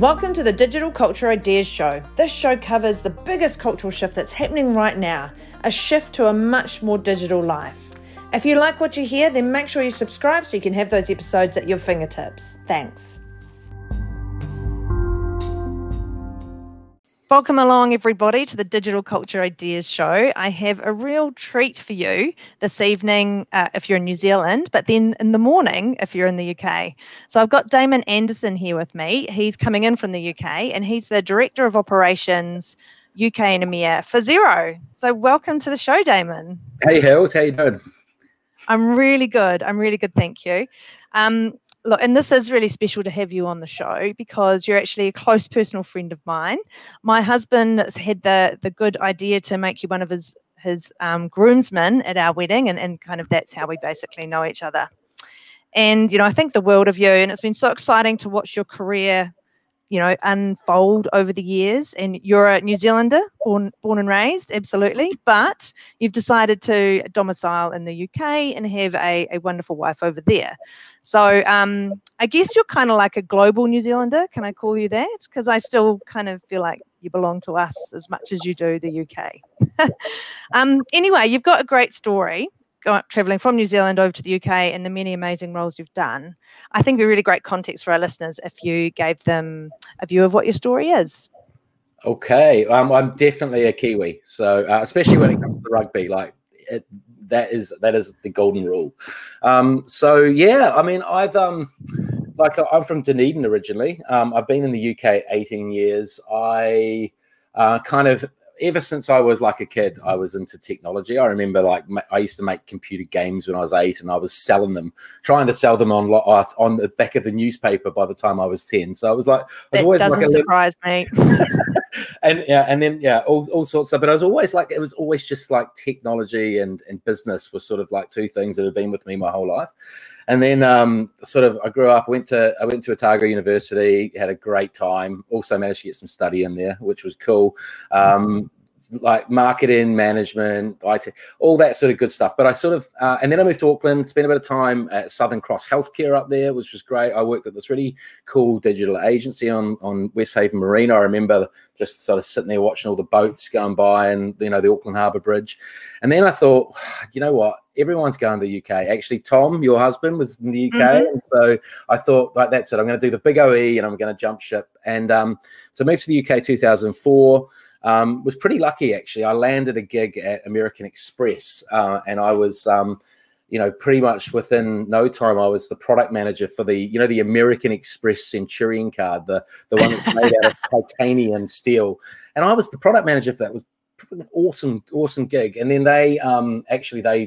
Welcome to the Digital Culture Ideas Show. This show covers the biggest cultural shift that's happening right now, a shift to a much more digital life. If you like what you hear, then make sure you subscribe so you can have those episodes at your fingertips. Thanks. Welcome along, everybody, to the Digital Culture Ideas Show. I have a real treat for you this evening if you're in New Zealand, but then in the morning if you're in the UK. So I've got Damon Anderson here with me. He's coming in from the UK, and he's the Director of Operations UK and EMEA for Xero. So welcome to the show, Damon. Hey, Hills. How you doing? I'm really good. Thank you. Look, and this is really special to have you on the show because you're actually a close personal friend of mine. My husband has had the good idea to make you one of his groomsmen at our wedding, and kind of that's how we basically know each other. And, you know, I think the world of you, and it's been so exciting to watch your career, you know, unfold over the years. And you're a New Zealander, born and raised, absolutely. But you've decided to domicile in the UK and have a wonderful wife over there. So I guess you're kind of like a global New Zealander. Can I call you that? Because I still kind of feel like you belong to us as much as you do the UK. Anyway, you've got a great story. Travelling from New Zealand over to the UK and the many amazing roles you've done. I think it'd be really great context for our listeners if you gave them a view of what your story is. Okay, I'm definitely a Kiwi, so especially when it comes to the rugby, like that is the golden rule. So yeah, I mean, I'm from Dunedin originally. I've been in the UK 18 years. Ever since I was like a kid, I was into technology. I remember I used to make computer games when I was 8, and I was trying to sell them on the back of the newspaper by the time I was 10. So I was like, all sorts of stuff. But I was always like, it was always just like technology and business were sort of like two things that have been with me my whole life. And then I grew up, I went to Otago University, had a great time, also managed to get some study in there, which was cool. Like marketing, management, IT, all that sort of good stuff. But I and then I moved to Auckland, spent a bit of time at Southern Cross Healthcare up there, which was great. I worked at this really cool digital agency on West Haven Marina. I remember just sort of sitting there watching all the boats going by and, you know, the Auckland Harbour Bridge. And then I thought, you know what? Everyone's going to the UK. Actually, Tom, your husband, was in the UK. Mm-hmm. And so I thought, like, that's it. I'm going to do the big OE and I'm going to jump ship. And so I moved to the UK 2004. Was pretty lucky, actually. I landed a gig at American Express, and I was, you know, pretty much within no time, I was the product manager for the American Express Centurion card, the one that's made out of titanium steel. And I was the product manager for that. It was an awesome gig. And then they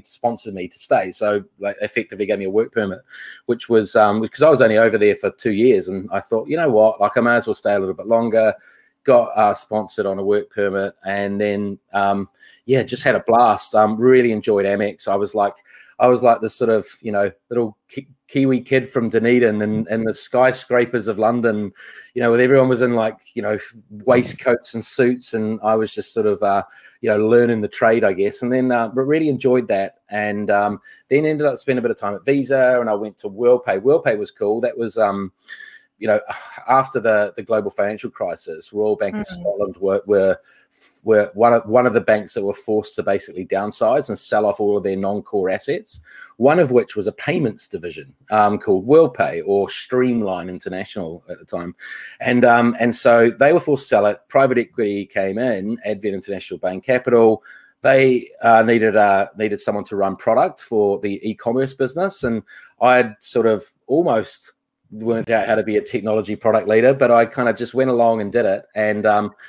sponsored me to stay. So like, effectively gave me a work permit, which was because I was only over there for 2 years. And I thought, you know what, like I may as well stay a little bit longer. Got sponsored on a work permit, and then just had a blast. Really enjoyed Amex. I was like this sort of, you know, little Kiwi kid from Dunedin and the skyscrapers of London, you know, with everyone was in like, you know, waistcoats and suits, and I was just sort of you know, learning the trade, I guess. And then but really enjoyed that, and then ended up spending a bit of time at Visa, and I went to WorldPay. WorldPay was cool. That was you know, after the global financial crisis, Royal Bank of Scotland were one of the banks that were forced to basically downsize and sell off all of their non-core assets, one of which was a payments division called WorldPay, or Streamline International at the time. And so they were forced to sell it. Private equity came in, Advent International Bank Capital. They needed someone to run product for the e-commerce business, and I'd sort of almost worked out how to be a technology product leader, but I kind of just went along and did it, and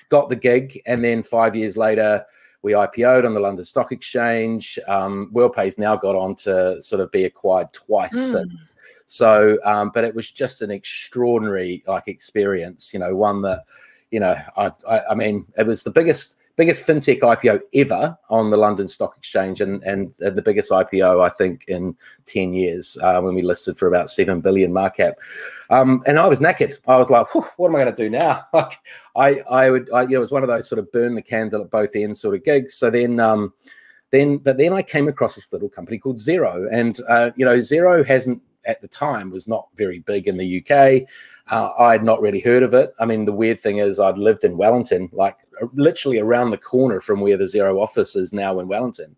got the gig. And then 5 years later, we IPO'd on the London Stock Exchange. WorldPay's now got on to sort of be acquired twice since. So, but it was just an extraordinary like experience, you know, one that, you know, I mean, it was the biggest fintech IPO ever on the London Stock Exchange, and the biggest IPO, I think, in 10 years when we listed for about 7 billion market cap. And I was knackered. I was like, what am I going to do now? Like, I you know, it was one of those sort of burn the candle at both ends sort of gigs. So then I came across this little company called Xero, and, you know, Xero hasn't at the time was not very big in the UK. I had not really heard of it. I mean, the weird thing is I'd lived in Wellington, like literally around the corner from where the Xero office is now in Wellington.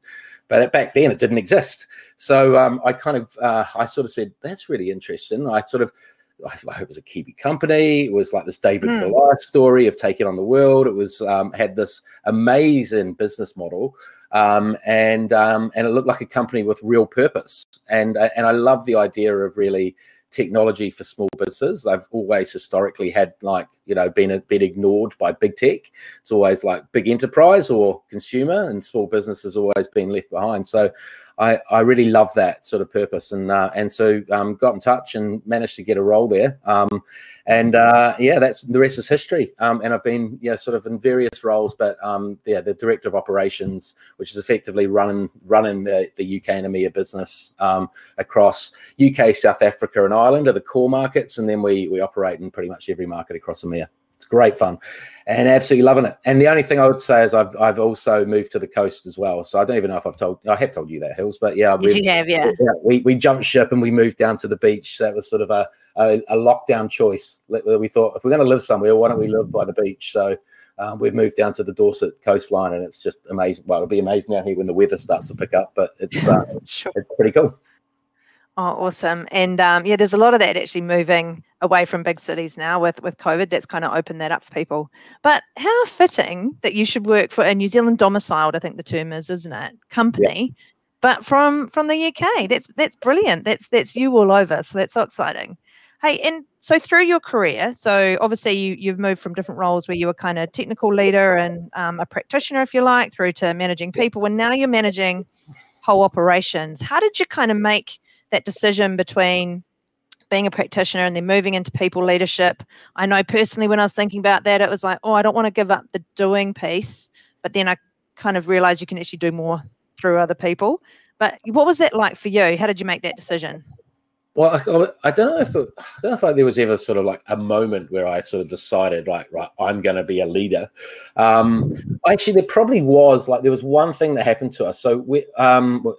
But back then it didn't exist. So I sort of said, that's really interesting. I it was a Kiwi company. It was like this David Goliath story of taking on the world. It was had this amazing business model, and it looked like a company with real purpose. And I love the idea of really technology for small businesses. I've always historically had been ignored by big tech. It's always like big enterprise or consumer, and small business has always been left behind. So I really love that sort of purpose, and so got in touch and managed to get a role there, and that's the rest is history. And I've been sort of in various roles, but the director of operations, which is effectively running the UK and EMEA business across UK, South Africa, and Ireland are the core markets, and then we operate in pretty much every market across EMEA. It's great fun and absolutely loving it. And the only thing I would say is I've also moved to the coast as well. So I don't even know if I have told you that, Hills, but yeah. We jumped ship and we moved down to the beach. That was sort of a lockdown choice. We thought, if we're going to live somewhere, why don't we live by the beach? So we've moved down to the Dorset coastline, and it's just amazing. Well, it'll be amazing out here when the weather starts to pick up, but it's pretty cool. Oh, awesome. And there's a lot of that actually moving away from big cities now with COVID. That's kind of opened that up for people. But how fitting that you should work for a New Zealand domiciled, I think the term is, isn't it, company, yeah, but from the UK. That's brilliant. That's you all over. So that's so exciting. Hey, and so through your career, so obviously you've moved from different roles where you were kind of technical leader and a practitioner, if you like, through to managing people, and now you're managing whole operations. How did you kind of make that decision between being a practitioner and then moving into people leadership? I know personally when I was thinking about that, it was like, I don't want to give up the doing piece, but then I kind of realized you can actually do more through other people. But what was that like for you? How did you make that decision? Well, I don't know if there was ever sort of like a moment where I sort of decided, like, right, I'm going to be a leader. Actually, there probably was, like, there was one thing that happened to us. So what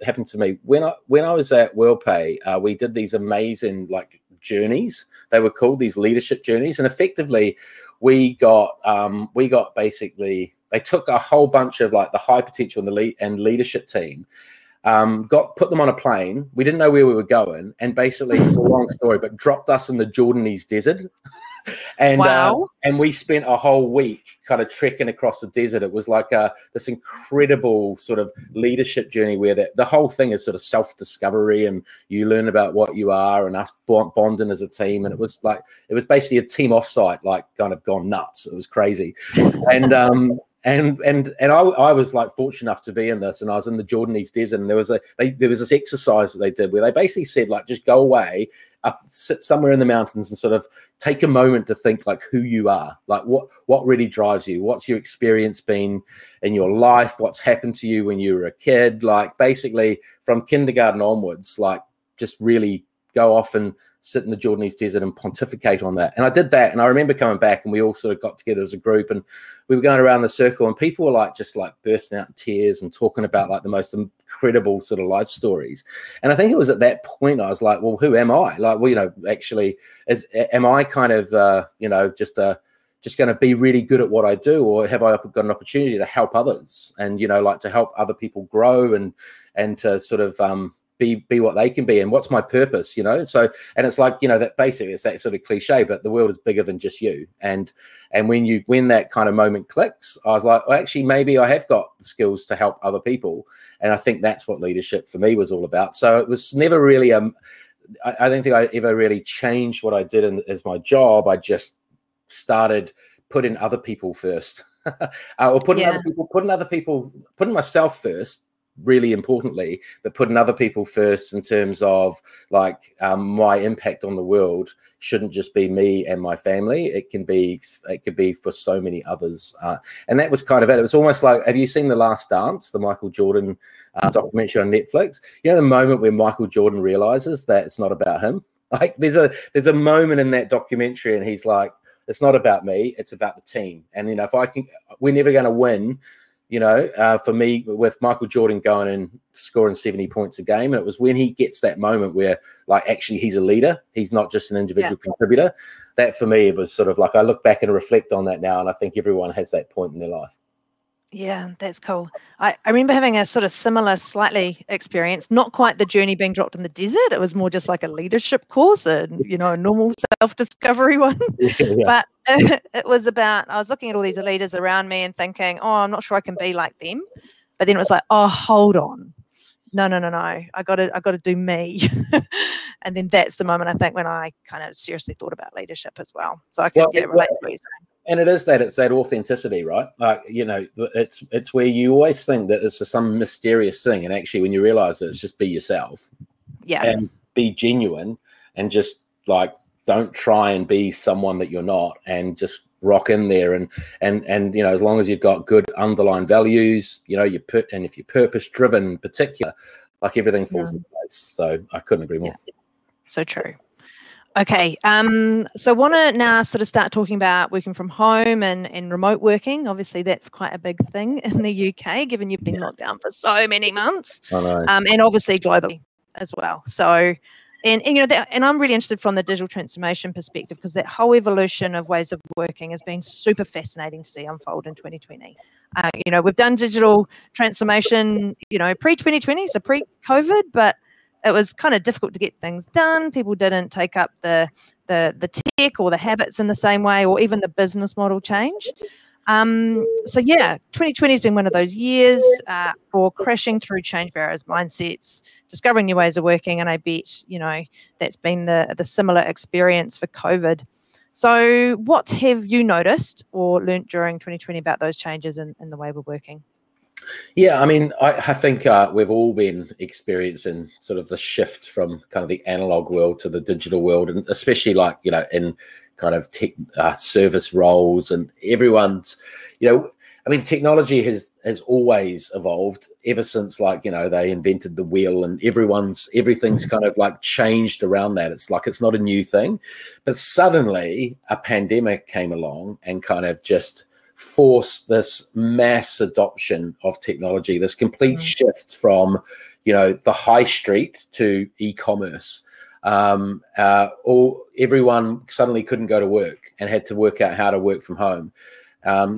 happened to me when I was at WorldPay, we did these amazing like journeys. They were called these leadership journeys, and effectively, we got basically they took a whole bunch of like the high potential and the leadership team. Put them on a plane. We didn't know where we were going, and basically it's a long story, but dropped us in the Jordanese desert. And wow. And we spent a whole week kind of trekking across the desert. It was like this incredible sort of leadership journey where the whole thing is sort of self-discovery, and you learn about what you are, and us bonding as a team. And it was basically a team offsite, like kind of gone nuts. It was crazy. And I was like fortunate enough to be in this, and I was in the Jordanese desert, and there was this exercise that they did where they basically said, like, just go away, sit somewhere in the mountains and sort of take a moment to think like who you are, like what really drives you, what's your experience been in your life, what's happened to you when you were a kid, like basically from kindergarten onwards, like just really go off and sit in the Jordanese desert and pontificate on that. And I did that. And I remember coming back, and we all sort of got together as a group, and we were going around the circle, and people were like, just like bursting out in tears and talking about like the most incredible sort of life stories. And I think it was at that point, I was like, well, who am I? Like, well, actually am I kind of, just going to be really good at what I do, or have I got an opportunity to help others and, like to help other people grow and to sort of, be what they can be, and what's my purpose, so. And it's like, that basically it's that sort of cliche, but the world is bigger than just you, and when that kind of moment clicks, I was like, well, actually maybe I have got the skills to help other people. And I think that's what leadership for me was all about. So it was never really I don't think I ever really changed what I did as my job. I just started putting other people first. Or putting myself first, really importantly, but putting other people first in terms of like my impact on the world shouldn't just be me and my family. It could be for so many others. And that was kind of it. It was almost like, have you seen The Last Dance, the Michael Jordan documentary on Netflix? The moment where Michael Jordan realizes that it's not about him. Like there's a moment in that documentary, and he's like, it's not about me, it's about the team. And if I can, we're never going to win you know, for me, with Michael Jordan going and scoring 70 points a game. And it was when he gets that moment where, like, actually he's a leader. He's not just an individual contributor. That, for me, it was sort of like I look back and reflect on that now, and I think everyone has that point in their life. Yeah, that's cool. I remember having a sort of similar, slightly experience, not quite the journey being dropped in the desert. It was more just like a leadership course, and, you know, a normal self-discovery one. But it was about, I was looking at all these leaders around me and thinking, oh, I'm not sure I can be like them. But then it was like, oh, hold on. No. I got to do me. And then that's the moment, I think, when I kind of seriously thought about leadership as well. So I can relate to what you're saying. And it is that, it's that authenticity, right? Like, you know, it's where you always think that it's some mysterious thing. And actually, when you realize it, it's just be yourself. Yeah. And be genuine, and just, like, don't try and be someone that you're not, and just rock in there. And you know, as long as you've got good underlying values, you know, and if you're purpose driven in particular, like, everything falls into place. So I couldn't agree more. Yeah. So true. Okay, so want to now sort of start talking about working from home and remote working. Obviously, that's quite a big thing in the UK, given you've been locked down for so many months, and obviously globally as well. So, and you know, and I'm really interested from the digital transformation perspective, because that whole evolution of ways of working has been super fascinating to see unfold in 2020. You know, we've done digital transformation, you know, pre-2020, so pre-COVID, but it was kind of difficult to get things done. People didn't take up the tech or the habits in the same way, or even the business model change. So yeah, 2020 has been one of those years for crashing through change barriers, mindsets, discovering new ways of working. And I bet, you know, that's been the similar experience for COVID. So what have you noticed or learnt during 2020 about those changes in the way we're working? Yeah, I mean, I think we've all been experiencing sort of the shift from kind of the analog world to the digital world, and especially, like, you know, in kind of tech service roles, and everyone's, you know, I mean, technology has always evolved ever since, like, you know, they invented the wheel, and everything's kind of like changed around that. It's like, it's not a new thing, but suddenly a pandemic came along and kind of just force this mass adoption of technology, this complete shift from, you know, the high street to e-commerce. Everyone suddenly couldn't go to work and had to work out how to work from home.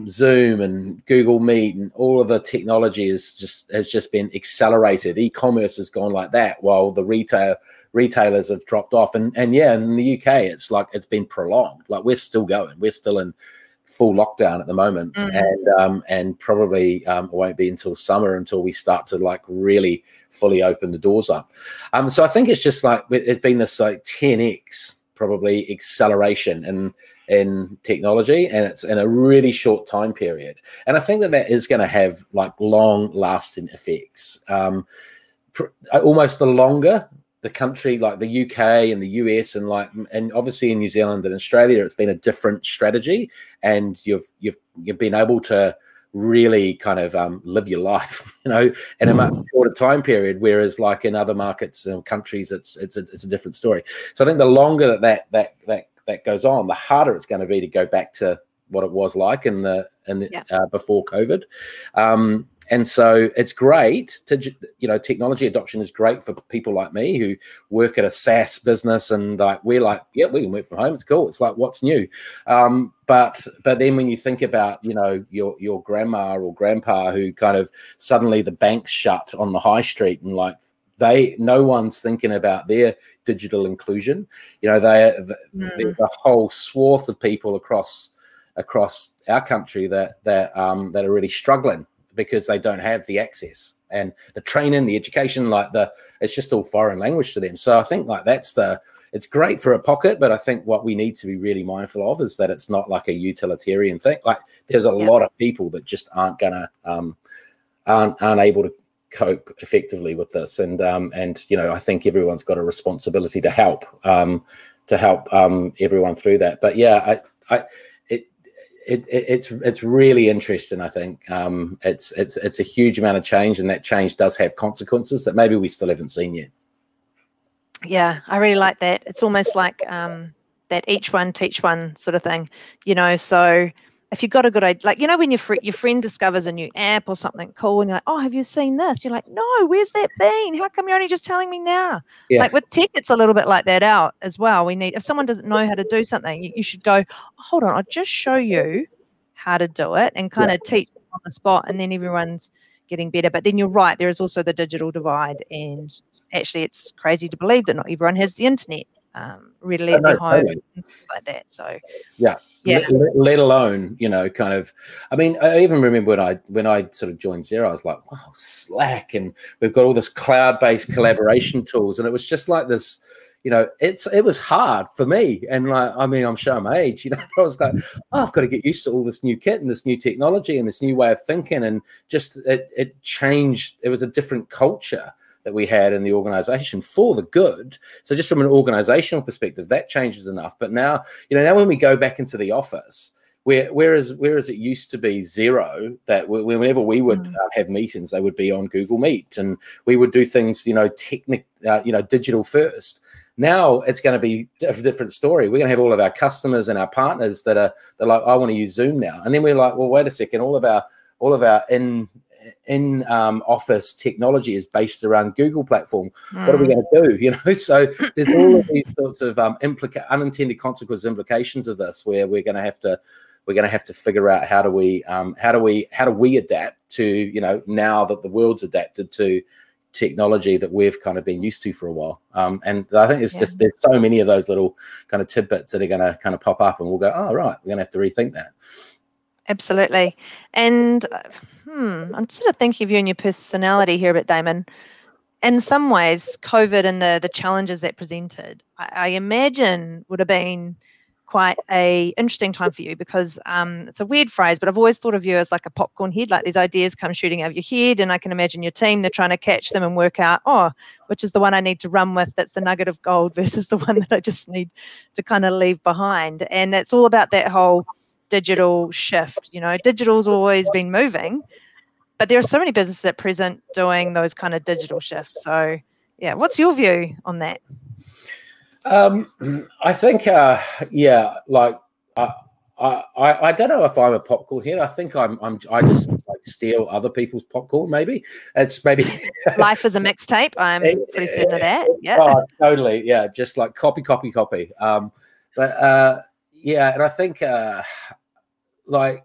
Zoom and Google Meet and all of the technology has just been accelerated. E-commerce has gone like that, while the retailers have dropped off. And yeah, in the UK, it's like, it's been prolonged. Like, we're still going. We're still in full lockdown at the moment, and probably it won't be until summer until we start to, like, really fully open the doors up. So I think it's just like, it's been this, like, 10x probably acceleration in technology, and it's in a really short time period. And I think that is going to have, like, long lasting effects. Almost the longer the country, like the UK and the US, and obviously in New Zealand and Australia, it's been a different strategy, and you've been able to really kind of live your life, you know, in a much shorter time period. Whereas, like, in other markets and countries, it's a different story. So I think the longer that goes on, the harder it's going to be to go back to what it was like before COVID. And so it's great to, you know, technology adoption is great for people like me who work at a SaaS business, and like, we're like, yeah, we can work from home. It's cool. It's like, what's new? But then when you think about, you know, your grandma or grandpa who kind of suddenly the bank's shut on the high street, and like, no one's thinking about their digital inclusion. You know, there's a whole swath of people across our country that are really struggling, because they don't have the access and the training, the education, it's just all foreign language to them. So I think, like, it's great for a pocket, but I think what we need to be really mindful of is that it's not like a utilitarian thing. Like, there's a lot of people that just aren't able to cope effectively with this. And you know, I think everyone's got a responsibility to help everyone through that. But yeah, It's really interesting. I think it's a huge amount of change, and that change does have consequences that maybe we still haven't seen yet. Yeah, I really like that. It's almost like that each one teach one sort of thing, you know. So if you've got a good idea, like, you know, when your friend discovers a new app or something cool and you're like, oh, have you seen this? You're like, no, where's that been? How come you're only just telling me now? Yeah. Like with tech, it's a little bit like that out as well. We need, if someone doesn't know how to do something, you should go, hold on, I'll just show you how to do it and kind of teach on the spot, and then everyone's getting better. But then you're right, there is also the digital divide, and actually it's crazy to believe that not everyone has the internet. Readily at their home, totally. And like that. So yeah. Let alone, you know, kind of. I mean, I even remember when I sort of joined Xero, I was like, wow, Slack, and we've got all this cloud-based collaboration tools, and it was just like this. You know, it was hard for me, and like, I mean, I'm showing my age. You know, I was like, oh, I've got to get used to all this new kit and this new technology and this new way of thinking, and just it changed. It was a different culture that we had in the organization for the good. So just from an organizational perspective, that changes enough. But now, you know, now when we go back into the office, whereas it used to be Xero, that whenever we would have meetings, they would be on Google Meet, and we would do things, you know, digital first. Now it's going to be a different story. We're going to have all of our customers and our partners that are like, I want to use Zoom now. And then we're like, well, wait a second, all of our in office technology is based around Google platform. What are we going to do? You know, so there's all of these sorts of unintended consequences, implications of this, where we're going to have to figure out how do we adapt to, you know, now that the world's adapted to technology that we've kind of been used to for a while. And I think it's just, there's so many of those little kind of tidbits that are going to kind of pop up, and we'll go, oh, right, we're going to have to rethink that. Absolutely. And I'm sort of thinking of you and your personality here a bit, Damon. In some ways, COVID and the challenges that presented, I imagine would have been quite an interesting time for you, because it's a weird phrase, but I've always thought of you as like a popcorn head, like these ideas come shooting out of your head, and I can imagine your team, they're trying to catch them and work out, oh, which is the one I need to run with, that's the nugget of gold versus the one that I just need to kind of leave behind. And it's all about that whole digital shift. You know, digital's always been moving, but there are so many businesses at present doing those kind of digital shifts. So yeah, what's your view on that? I think I don't know if I'm a popcorn head. I think I just like steal other people's popcorn. Maybe it's life is a mixtape. I'm pretty certain of that. Yeah, oh, totally. Yeah, just like copy. Yeah, and I think like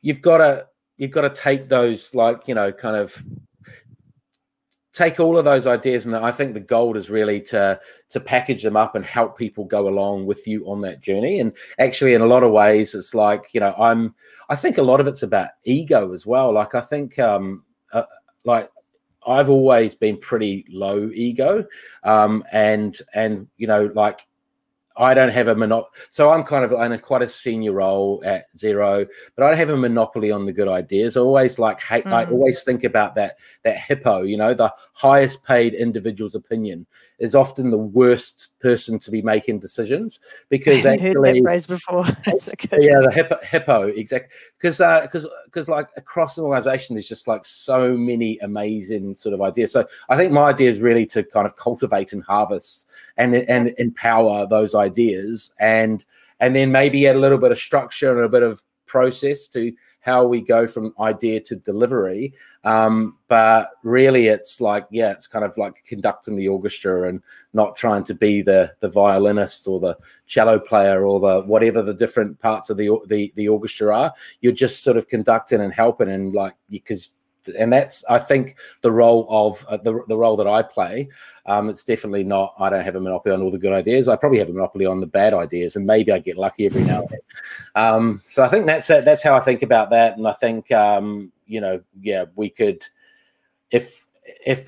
you've got to take those, like, you know, kind of take all of those ideas, and I think the goal is really to package them up and help people go along with you on that journey. And actually, in a lot of ways, it's like, you know, I think a lot of it's about ego as well. Like I think like I've always been pretty low ego, and you know, like, I don't have a monopoly. So I'm kind of in quite a senior role at Xero, but I don't have a monopoly on the good ideas. I always I always think about that HIPPO, you know, the highest paid individual's opinion is often the worst person to be making decisions, because I actually heard that phrase before. Yeah, the HIPPO, exactly. Because like across an organization, there's just like so many amazing sort of ideas. So I think my idea is really to kind of cultivate and harvest and empower those ideas, and then maybe add a little bit of structure and a bit of process to how we go from idea to delivery. But really it's like, yeah, it's kind of like conducting the orchestra and not trying to be the violinist or the cello player or the whatever the different parts of the orchestra are. You're just sort of conducting and helping, and like, because, and that's, I think, the role of the role that I play. It's definitely not, I don't have a monopoly on all the good ideas. I probably have a monopoly on the bad ideas, and maybe I get lucky every now and then. So I think that's it. That's how I think about that. And I think, you know, yeah, we could, if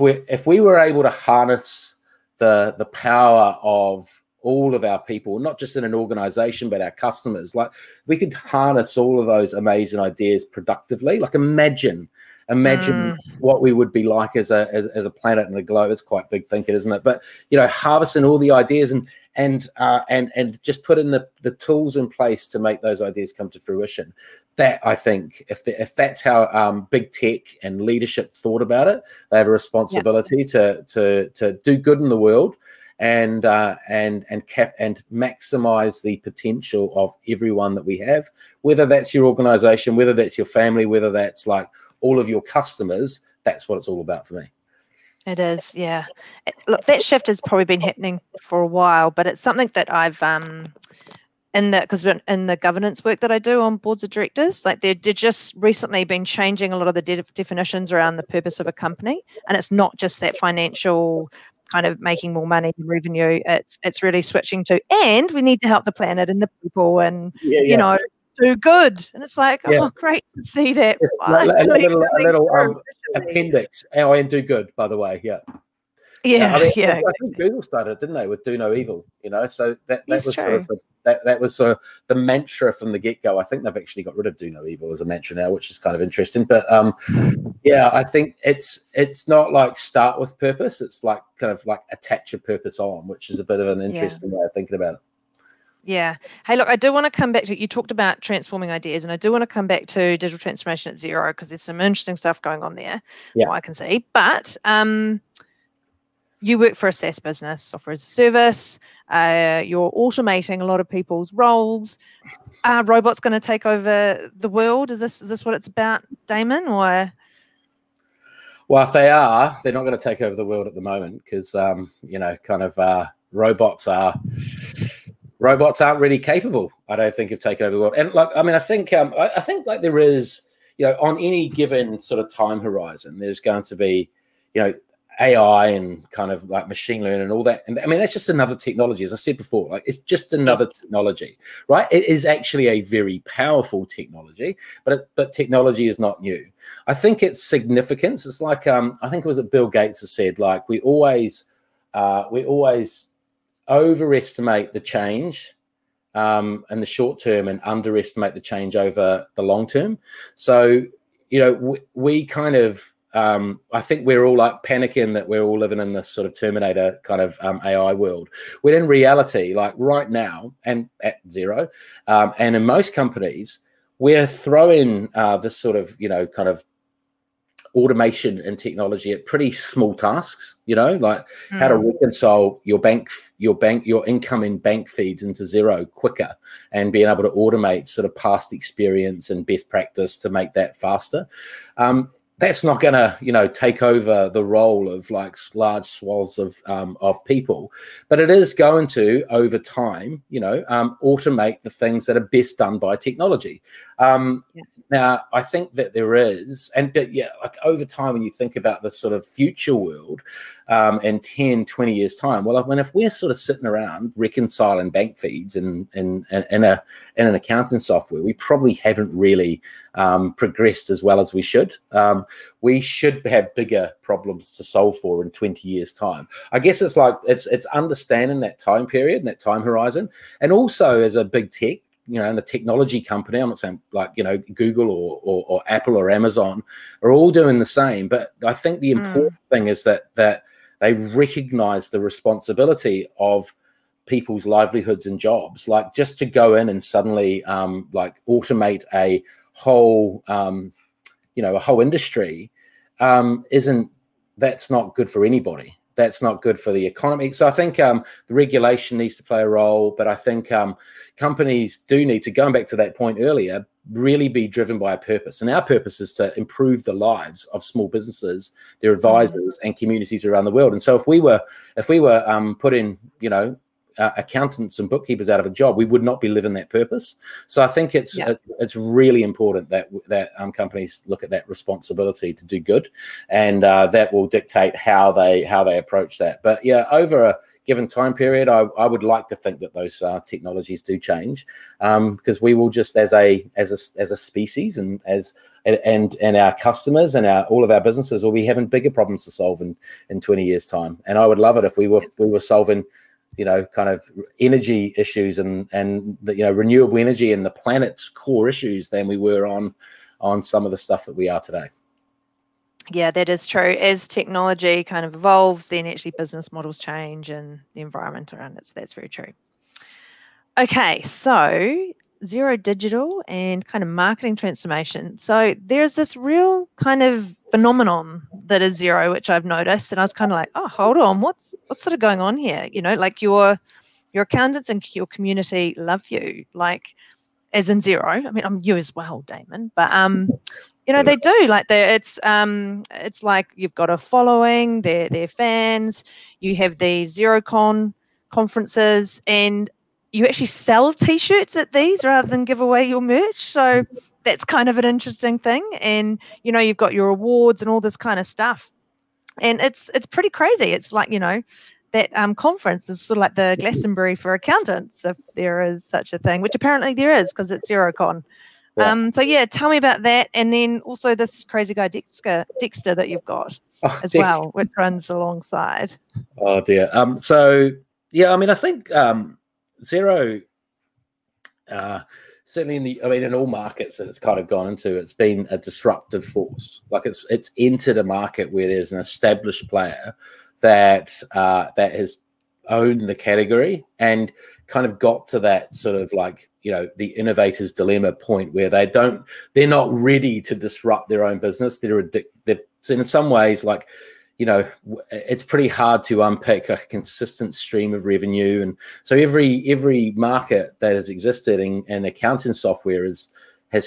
we were able to harness the power of all of our people, not just in an organization, but our customers, like we could harness all of those amazing ideas productively. Like imagine what we would be like as a planet and a globe. It's quite big thinking, isn't it? But, you know, harvesting all the ideas and just putting the tools in place to make those ideas come to fruition. That, I think, if that's how big tech and leadership thought about it, they have a responsibility to do good in the world and maximize the potential of everyone that we have, whether that's your organization, whether that's your family, whether that's like all of your customers. That's what it's all about for me. It is, yeah. Look, that shift has probably been happening for a while, but it's something that I've because in the governance work that I do on boards of directors, like they're just recently been changing a lot of the definitions around the purpose of a company, and it's not just that financial kind of making more money and revenue. It's really switching to, and we need to help the planet and the people, and you know, do good. And it's like, oh, great to see that. Like, a little appendix, and do good, by the way. I think Google started, didn't they, with do no evil, you know? So that was true. That was sort of the mantra from the get-go. I think they've actually got rid of do no evil as a mantra now, which is kind of interesting. But I think it's not like start with purpose. It's like kind of like attach a purpose on, which is a bit of an interesting way of thinking about it. Yeah. Hey, look, I do want to come back to, you talked about transforming ideas, and I do want to come back to digital transformation at Xero, because there's some interesting stuff going on there, I can see. But you work for a SaaS business, software as a service. You're automating a lot of people's roles. Are robots going to take over the world? Is this what it's about, Damon? Or well, if they are, they're not going to take over the world at the moment, because robots aren't really capable, I don't think, of taking over the world. And like, I mean, I think like there is, you know, on any given sort of time horizon, there's going to be, you know, AI and kind of like machine learning and all that. And I mean, that's just another technology, as I said before, like it's just another technology, right? It is actually a very powerful technology, but technology is not new. I think its significance, it's like, I think it was Bill Gates that said, like, we always overestimate the change in the short term and underestimate the change over the long term. So, you know, we kind of, I think we're all like panicking that we're all living in this sort of Terminator kind of AI world. When in reality, like right now, and at Xero, and in most companies, we're throwing this sort of, you know, kind of automation and technology at pretty small tasks, you know, like how to reconcile your incoming bank feeds into Xero quicker, and being able to automate sort of past experience and best practice to make that faster. That's not going to, you know, take over the role of like large swaths of people, but it is going to, over time, you know, automate the things that are best done by technology. Now, I think that there is, like over time, when you think about this sort of future world, in 10, 20 years time, well, if we're sort of sitting around reconciling bank feeds in an accounting software, we probably haven't really progressed as well as we should. We should have bigger problems to solve for in 20 years time. I guess it's like it's understanding that time period and that time horizon, and also as a big tech, you know, and a technology company, I'm not saying like, you know, Google or Apple or Amazon are all doing the same, but I think the important thing is that they recognize the responsibility of people's livelihoods and jobs. Like, just to go in and suddenly like automate a whole industry that's not good for anybody. That's not good for the economy. So I think the regulation needs to play a role, but I think companies do need to, going back to that point earlier, really be driven by a purpose. And our purpose is to improve the lives of small businesses, their advisors, and communities around the world. And so if we were putting, you know, accountants and bookkeepers out of a job, we would not be living that purpose. So I think it's really important that companies look at that responsibility to do good, and that will dictate how they approach that. But yeah, over a given time period, I would like to think that those technologies do change, because we will just, as a species, and and our customers and all of our businesses will be having bigger problems to solve in 20 years time. And I would love it if we were solving, you know, kind of energy issues and renewable energy and the planet's core issues than we were on some of the stuff that we are today. Yeah, that is true. As technology kind of evolves, then actually business models change and the environment around it. So that's very true. Okay, so Xero digital and kind of marketing transformation. So there's this real kind of phenomenon that is Xero, which I've noticed, and I was kind of like, oh, hold on, what's sort of going on here? You know, like your accountants and your community love you, like as in Xero. I mean, I'm you as well, Damon, but you know, they do, like, it's like you've got a following, they're fans. You have these Xerocon conferences, and you actually sell t-shirts at these rather than give away your merch. So that's kind of an interesting thing. And, you know, you've got your awards and all this kind of stuff. And it's pretty crazy. It's like, you know, that conference is sort of like the Glastonbury for accountants, if there is such a thing, which apparently there is, because it's Xerocon. Yeah. So, yeah, tell me about that. And then also this crazy guy, Dexter, that you've got as Dexter. Well, which runs alongside. Oh, dear. So, yeah, I mean, I think... Xero, certainly in all markets that it's kind of gone into, it's been a disruptive force. Like it's entered a market where there's an established player that has owned the category and kind of got to that sort of like, you know, the innovator's dilemma point where they're not ready to disrupt their own business. They're in some ways like, you know, it's pretty hard to unpick a consistent stream of revenue. And so every market that has existed in accounting software has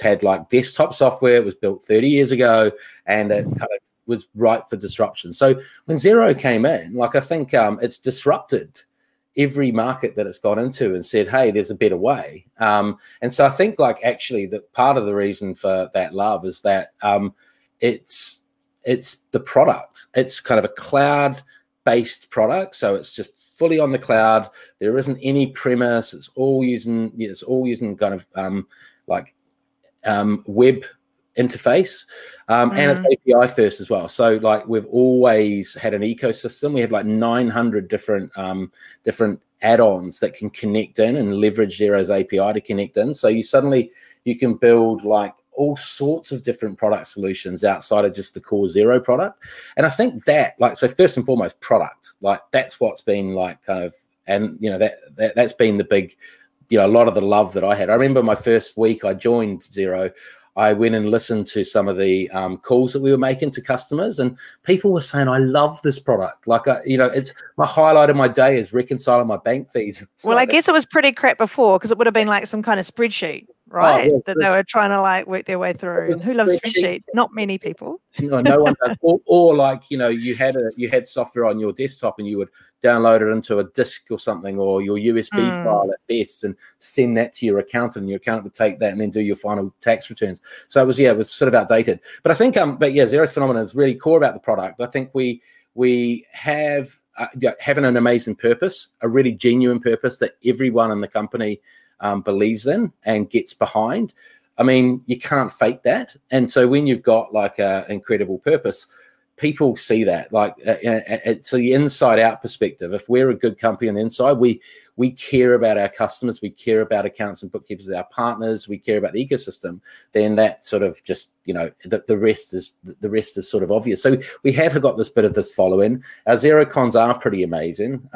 had like desktop software. It was built 30 years ago and it kind of was ripe for disruption. So when Xero came in, like I think it's disrupted every market that it's gone into and said, hey, there's a better way. And so I think like actually that part of the reason for that love is that it's the product. It's kind of a cloud-based product, so it's just fully on the cloud. There isn't any premise. It's all using kind of web interface, and it's API first as well. So like we've always had an ecosystem. We have like 900 different add-ons that can connect in and leverage Xero's API to connect in. So you can build like all sorts of different product solutions outside of just the core Xero product. And I think that, like, so first and foremost, product, like that's what's been like kind of, and you know, that's been the big, you know, a lot of the love that I had. I remember my first week I joined Xero, I went and listened to some of the calls that we were making to customers, and people were saying, I love this product. Like, you know, it's my highlight of my day is reconciling my bank fees. Well, like I guess it was pretty crap before, because it would have been like some kind of spreadsheet, right? Oh, yeah, that they were trying to like work their way through. And who loves spreadsheets? Not many people. No one does. Or like, you know, you had software on your desktop and you would download it into a disk or something, or your USB file at best, and send that to your accountant, and your accountant would take that and then do your final tax returns. So it was sort of outdated. But I think Xero's phenomenon is really core about the product. I think we have having an amazing purpose, a really genuine purpose that everyone in the company believes in and gets behind. I mean, you can't fake that. And so when you've got like an incredible purpose, people see that. Like it's the inside out perspective. If we're a good company on the inside, we care about our customers, we care about accountants and bookkeepers as our partners, we care about the ecosystem, then that sort of just, you know, the rest is sort of obvious. So we have got this bit of this following. Our Xerocons are pretty amazing.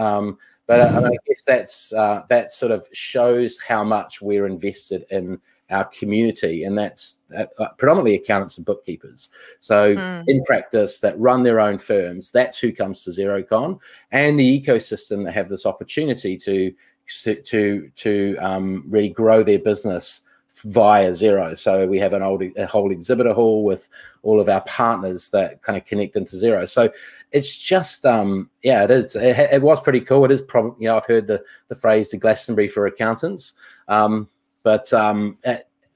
But I guess that sort of shows how much we're invested in our community, and that's predominantly accountants and bookkeepers. So in practice that run their own firms, that's who comes to Xerocon and the ecosystem that have this opportunity to really grow their business via Xero. So we have a whole exhibitor hall with all of our partners that kind of connect into Xero. So it's just, yeah, it is. It was pretty cool. It is probably, you know, I've heard the phrase the Glastonbury for accountants.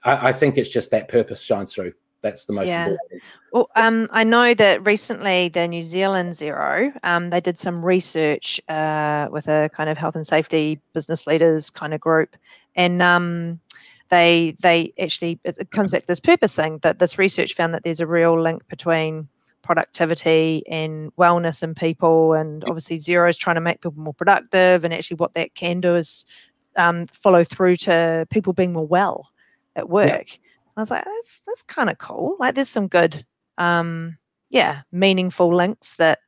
I think it's just that purpose shines through. That's the most important thing. Well, I know that recently the New Zealand Xero, they did some research with a kind of health and safety business leaders kind of group. And they actually, it comes back to this purpose thing, that this research found that there's a real link between productivity and wellness in people. And obviously Xero is trying to make people more productive, and actually what that can do is follow through to people being more well at work. Yeah. I was like, that's kind of cool. Like there's some good, meaningful links that,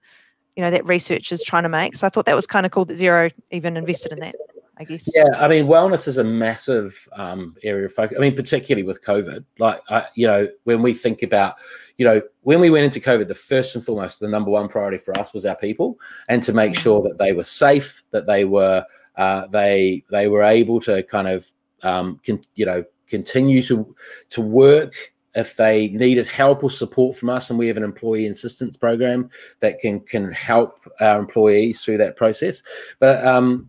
you know, that research is trying to make. So I thought that was kind of cool that Xero even invested in that. I guess. Yeah, I mean, wellness is a massive area of focus. I mean, particularly with COVID. Like, you know, when we think about, you know, when we went into COVID, the first and foremost, the number one priority for us was our people, and to make sure that they were safe, that they were they were able to kind of continue to work. If they needed help or support from us, and we have an employee assistance program that can help our employees through that process. But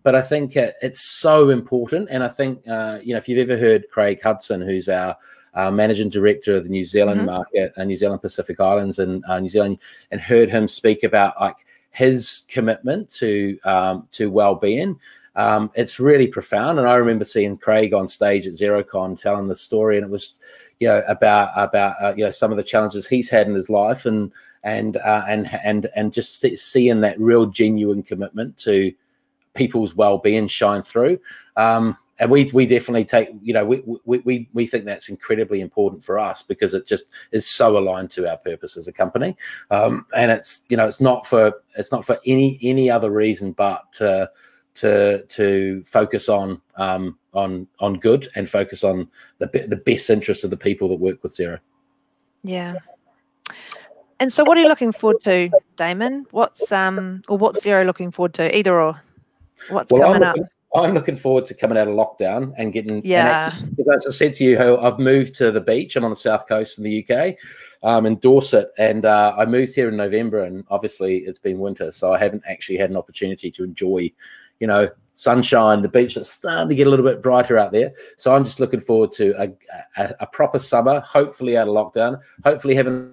I think it's so important. And I think, you know, if you've ever heard Craig Hudson, who's our managing director of the New Zealand market and New Zealand Pacific Islands and New Zealand, and heard him speak about like his commitment to well-being, it's really profound. And I remember seeing Craig on stage at Xerocon telling the story, and it was, you know, about you know, some of the challenges he's had in his life, and just seeing that real genuine commitment to people's well-being shine through. And we definitely take, you know, we think that's incredibly important for us, because it just is so aligned to our purpose as a company. And it's, you know, it's not for any other reason but to focus on good, and focus on the best interests of the people that work with Xero. Yeah. And so what are you looking forward to, Damon? What's Xero looking forward to? Either or. What's coming up? I'm looking forward to coming out of lockdown and getting, yeah. As I said to you, I've moved to the beach. I'm on the south coast in the UK, in Dorset, and I moved here in November, and obviously it's been winter, so I haven't actually had an opportunity to enjoy, you know, sunshine, the beach. It's starting to get a little bit brighter out there, so I'm just looking forward to a proper summer, hopefully out of lockdown, hopefully having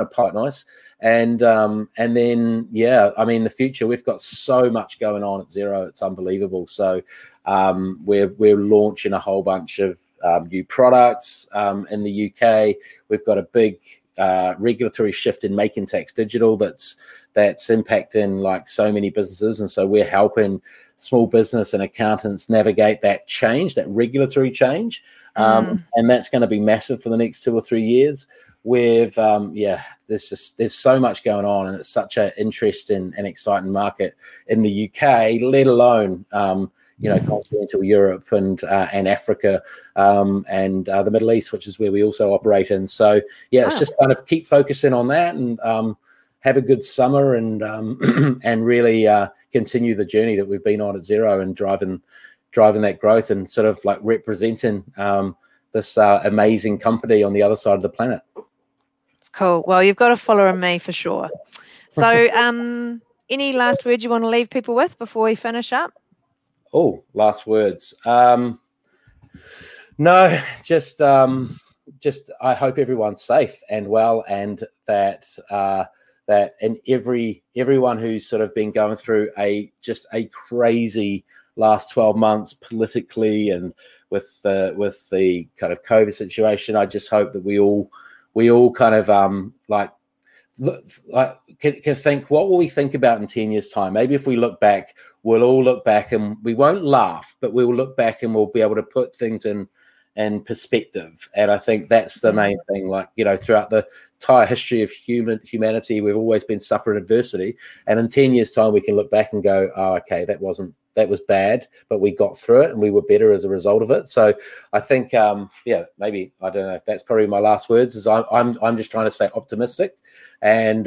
a pint nice, and then, yeah, I mean, the future, we've got so much going on at Xero, it's unbelievable. So we're launching a whole bunch of new products in the UK. We've got a big regulatory shift in Making Tax Digital that's impacting like so many businesses, and so we're helping small business and accountants navigate that change, that regulatory change, and that's going to be massive for the next 2 or 3 years. We've there's so much going on, and it's such an interesting and exciting market in the UK, let alone you know, continental Europe and Africa and the Middle East, which is where we also operate in. So yeah, it's just kind of keep focusing on that, and have a good summer, and and really continue the journey that we've been on at Xero, and driving that growth, and sort of like representing this amazing company on the other side of the planet. It's cool. Well, you've got a follower in me for sure. So any last words you want to leave people with before we finish up? Oh, last words. No, just I hope everyone's safe and well, and that that and everyone who's sort of been going through a crazy last 12 months politically, and with the kind of COVID situation, I just hope that we all kind of can think, what will we think about in 10 years time? Maybe if we look back, we'll all look back, and we won't laugh, but we will look back and we'll be able to put things in perspective. And I think that's the main thing. Like, you know, throughout the entire history of humanity, we've always been suffering adversity, and in 10 years time we can look back and go, oh, okay, that was bad, but we got through it, and we were better as a result of it. So I think, yeah, maybe, I don't know, that's probably my last words, is I'm just trying to stay optimistic, and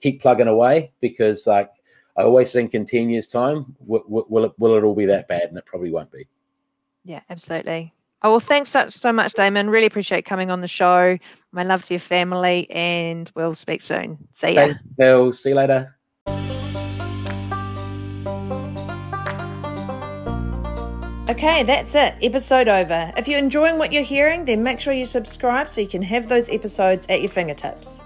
keep plugging away, because like I always think, in 10 years time, will it all be that bad? And it probably won't be. Yeah, absolutely. Oh, well, thanks so much, Damon. Really appreciate coming on the show. My love to your family, and we'll speak soon. See ya. Thanks, Bill. See you later. Okay, that's it. Episode over. If you're enjoying what you're hearing, then make sure you subscribe so you can have those episodes at your fingertips.